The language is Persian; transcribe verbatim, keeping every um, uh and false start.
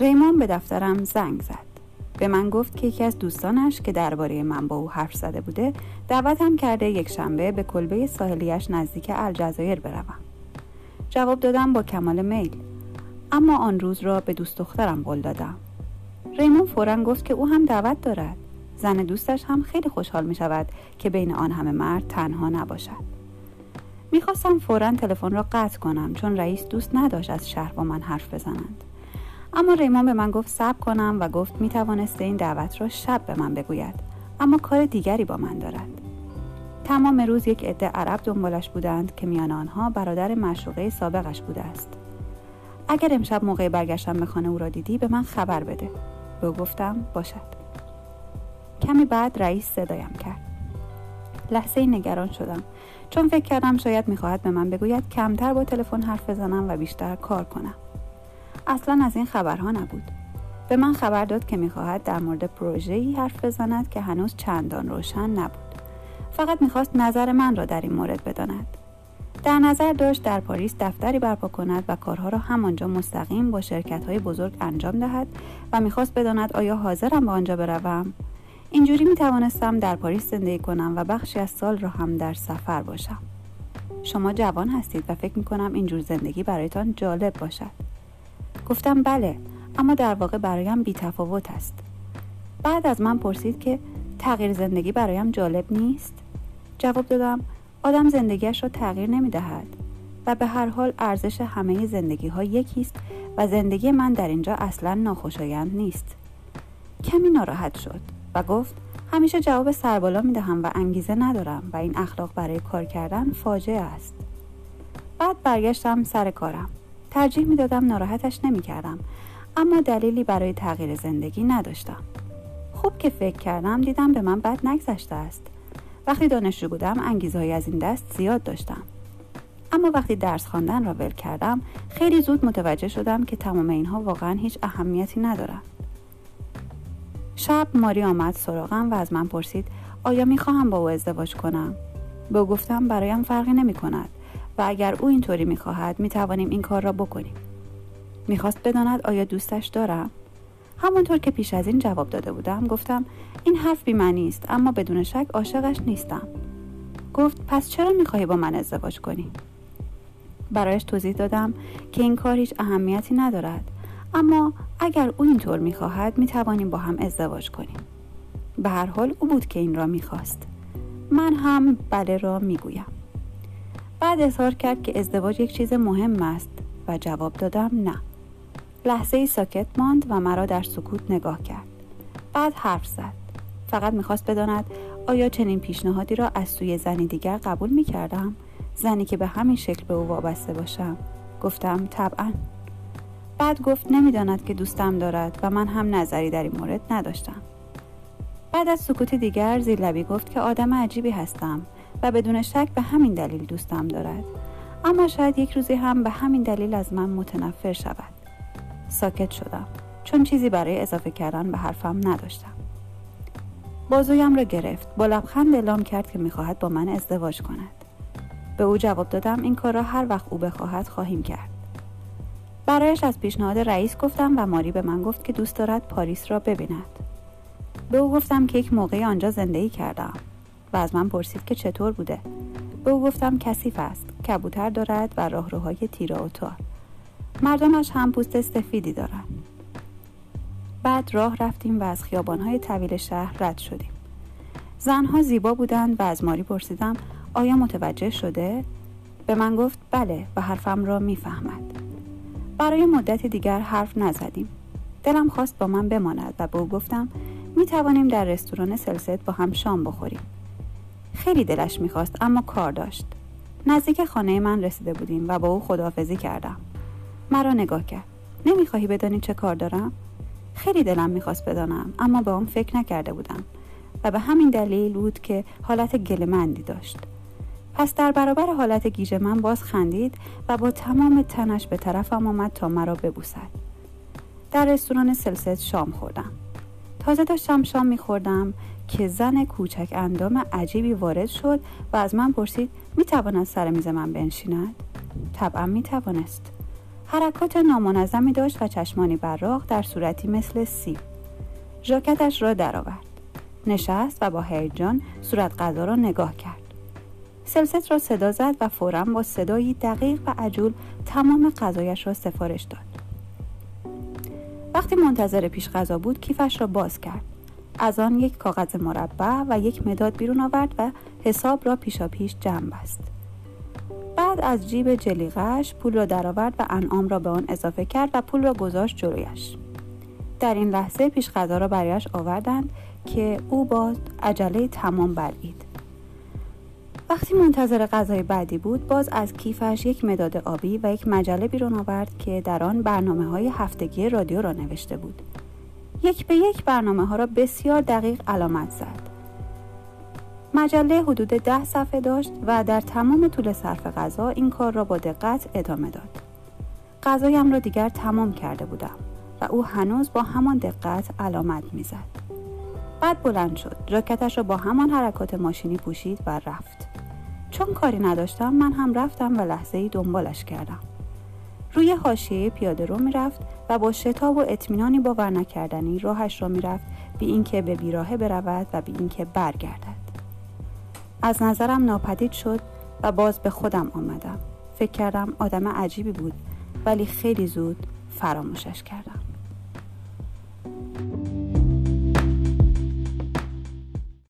ریمان به دفترم زنگ زد. به من گفت که یکی از دوستانش که درباره من با او حرف زده بوده دعوتم کرده یک شنبه به کلبه ساحلیش نزدیک الجزایر بروم. جواب دادم با کمال میل، اما آن روز را به دوست دخترم قول دادم. ریمون فوراً گفت که او هم دعوت دارد. زن دوستش هم خیلی خوشحال می شود که بین آن همه مرد تنها نباشد. می خواستم فوراً تلفن را قطع کنم چون رئیس دوست نداشت از شهر با من حرف بزنند. اما ریمان به من گفت صبر کنم و گفت می توانسته این دعوت را شب به من بگوید، اما کار دیگری با من دارد. تمام روز یک عده عرب دنبالش بودند که میان آنها برادر معشوقه سابقش بوده است. اگر امشب موقع برگشتم به خانه او را دیدی به من خبر بده. به او گفتم باشد. کمی بعد رئیس صدایم کرد. لحظه نگران شدم چون فکر کردم شاید میخواهد به من بگوید کمتر با تلفن حرف بزنم و بیشتر کار کنم. اصلا از این خبرها نبود. به من خبر داد که میخواهد در مورد پروژه‌ای حرف بزند که هنوز چندان روشن نبود. فقط میخواست نظر من را در این مورد بداند. در نظر داشت در پاریس دفتری برپا کند و کارها را همانجا مستقیم با شرکت‌های بزرگ انجام دهد و میخواست بداند آیا حاضرم به آنجا بروم. اینجوری میتوانستم در پاریس زندگی کنم و بخشی از سال را هم در سفر باشم. شما جوان هستید و فکر میکنم اینجور زندگی برایتان جالب باشد. گفتم بله، اما در واقع برایم بی‌تفاوت است. بعد از من پرسید که تغییر زندگی برایم جالب نیست؟ جواب دادم آدم زندگیش رو تغییر نمیدهد و به هر حال ارزش همه زندگی ها یکیست و زندگی من در اینجا اصلا ناخوشایند نیست. کمی ناراحت شد و گفت همیشه جواب سربالا میدهم و انگیزه ندارم و این اخلاق برای کار کردن فاجعه است. بعد برگشتم سر کارم. ترجیح میدادم ناراحتش نمیکردم، اما دلیلی برای تغییر زندگی نداشتم. خوب که فکر کردم دیدم به من بد نگذشته است. وقتی دانشجو بودم انگیزه‌ای از این دست زیاد داشتم. اما وقتی درس خواندن را ول کردم خیلی زود متوجه شدم که تمام اینها واقعا هیچ اهمیتی ندارد. شب ماری آمد سراغم و از من پرسید آیا می‌خواهم با او ازدواج کنم؟ به او گفتم برایم فرقی نمی‌کند و اگر او اینطوری می‌خواهد می‌توانیم این کار را بکنیم. می‌خواست بداند آیا دوستش دارم؟ همونطور که پیش از این جواب داده بودم گفتم این حرف بی‌معنی است، اما بدون شک عاشقش نیستم. گفت پس چرا میخوایی با من ازدواج کنی؟ برایش توضیح دادم که این کار هیچ اهمیتی ندارد، اما اگر او اینطور میخواهد میتوانیم با هم ازدواج کنیم. به هر حال او بود که این را میخواست. من هم بله را میگویم. بعد اصرار کرد که ازدواج یک چیز مهم است و جواب دادم نه. لحظه ای ساکت ماند و مرا در سکوت نگاه کرد. بعد حرف زد. فقط میخواست بداند آیا چنین پیشنهادی را از سوی زنی دیگر قبول میکردم؟ زنی که به همین شکل به او وابسته باشم؟ گفتم طبعا. بعد گفت نمیداند که دوستم دارد و من هم نظری در این مورد نداشتم. بعد از سکوت دیگر زیر لبی گفت که آدم عجیبی هستم و بدون شک به همین دلیل دوستم دارد، اما شاید یک روزی هم به همین دلیل از من متنفر شود. ساکت شدم چون چیزی برای اضافه کردن به حرفم نداشتم. بازویم را گرفت، با لبخند اعلام کرد که میخواهد با من ازدواج کند. به او جواب دادم این کار را هر وقت او بخواهد خواهیم کرد. برایش از پیشنهاد رئیس گفتم و ماری به من گفت که دوست دارد پاریس را ببیند. به او گفتم که یک موقعی آنجا زندگی کردم و از من پرسید که چطور بوده. به او گفتم کثیف است، کبوتر دارد و راهروهای تیره و تار. مردمش هم پوست سفیدی دارند. بعد راه رفتیم و از خیابان‌های طویل شهر رد شدیم. زنها زیبا بودند و از ماری پرسیدم آیا متوجه شده؟ به من گفت بله و حرفم را میفهمد. برای مدت دیگر حرف نزدیم. دلم خواست با من بماند و به او گفتم می توانیم در رستوران سلست با هم شام بخوریم. خیلی دلش میخواست اما کار داشت. نزدیک خانه من رسیده بودیم و با او خداحافظی کردم. مرا نگاه کرد. نمیخواهی بدانی چه کار دارم؟ خیلی دلم میخواست بدانم، اما به آن فکر نکرده بودم و به همین دلیل بود که حالت گله‌مندی داشت. پس در برابر حالت گیج من باز خندید و با تمام تنش به طرفم آمد تا مرا ببوسد. در رستوران سلسل شام خوردم. تازه داشتم شام میخوردم که زن کوچک اندام عجیبی وارد شد و از من پرسید میتواند سر میز من بنشیند؟ طبعا میتوانست. حرکات نامنظمی داشت و چشمانی براق در صورتی مثل سیب. ژاکتش را درآورد. نشست و با هیجان صورت غذا را نگاه کرد. سلست را صدا زد و فوراً با صدایی دقیق و عجول تمام غذایش را سفارش داد. وقتی منتظر پیش غذا بود کیفش را باز کرد. از آن یک کاغذ مربع و یک مداد بیرون آورد و حساب را پیشا پیش جمع بست. بعد از جیب جلیقه‌اش پول را درآورد و انعام را به آن اضافه کرد و پول را گذاشت جلویش. در این لحظه پیش غذا را برایش آوردند که او با عجله تمام بلعید. وقتی منتظر غذای بعدی بود باز از کیفش یک مداد آبی و یک مجله بیرون آورد که در آن برنامه‌های هفتگی رادیو را نوشته بود. یک به یک برنامه‌ها را بسیار دقیق علامت زد. مجله حدود ده صفحه داشت و در تمام طول صرف غذا این کار را با دقت ادامه داد. غذایم را دیگر تمام کرده بودم و او هنوز با همان دقت علامت می‌زد. بعد بلند شد، ژاکتش را با همان حرکات ماشینی پوشید و رفت. چون کاری نداشتم من هم رفتم و لحظه‌ای دنبالش کردم. روی حاشیه پیاده رو می‌رفت و با شتاب و اطمینانی باور نکردنی راهش را می‌رفت، بی اینکه به بیراهه برود و بی اینکه برگردد. از نظرم ناپدید شد و باز به خودم آمدم. فکر کردم آدم عجیبی بود ولی خیلی زود فراموشش کردم.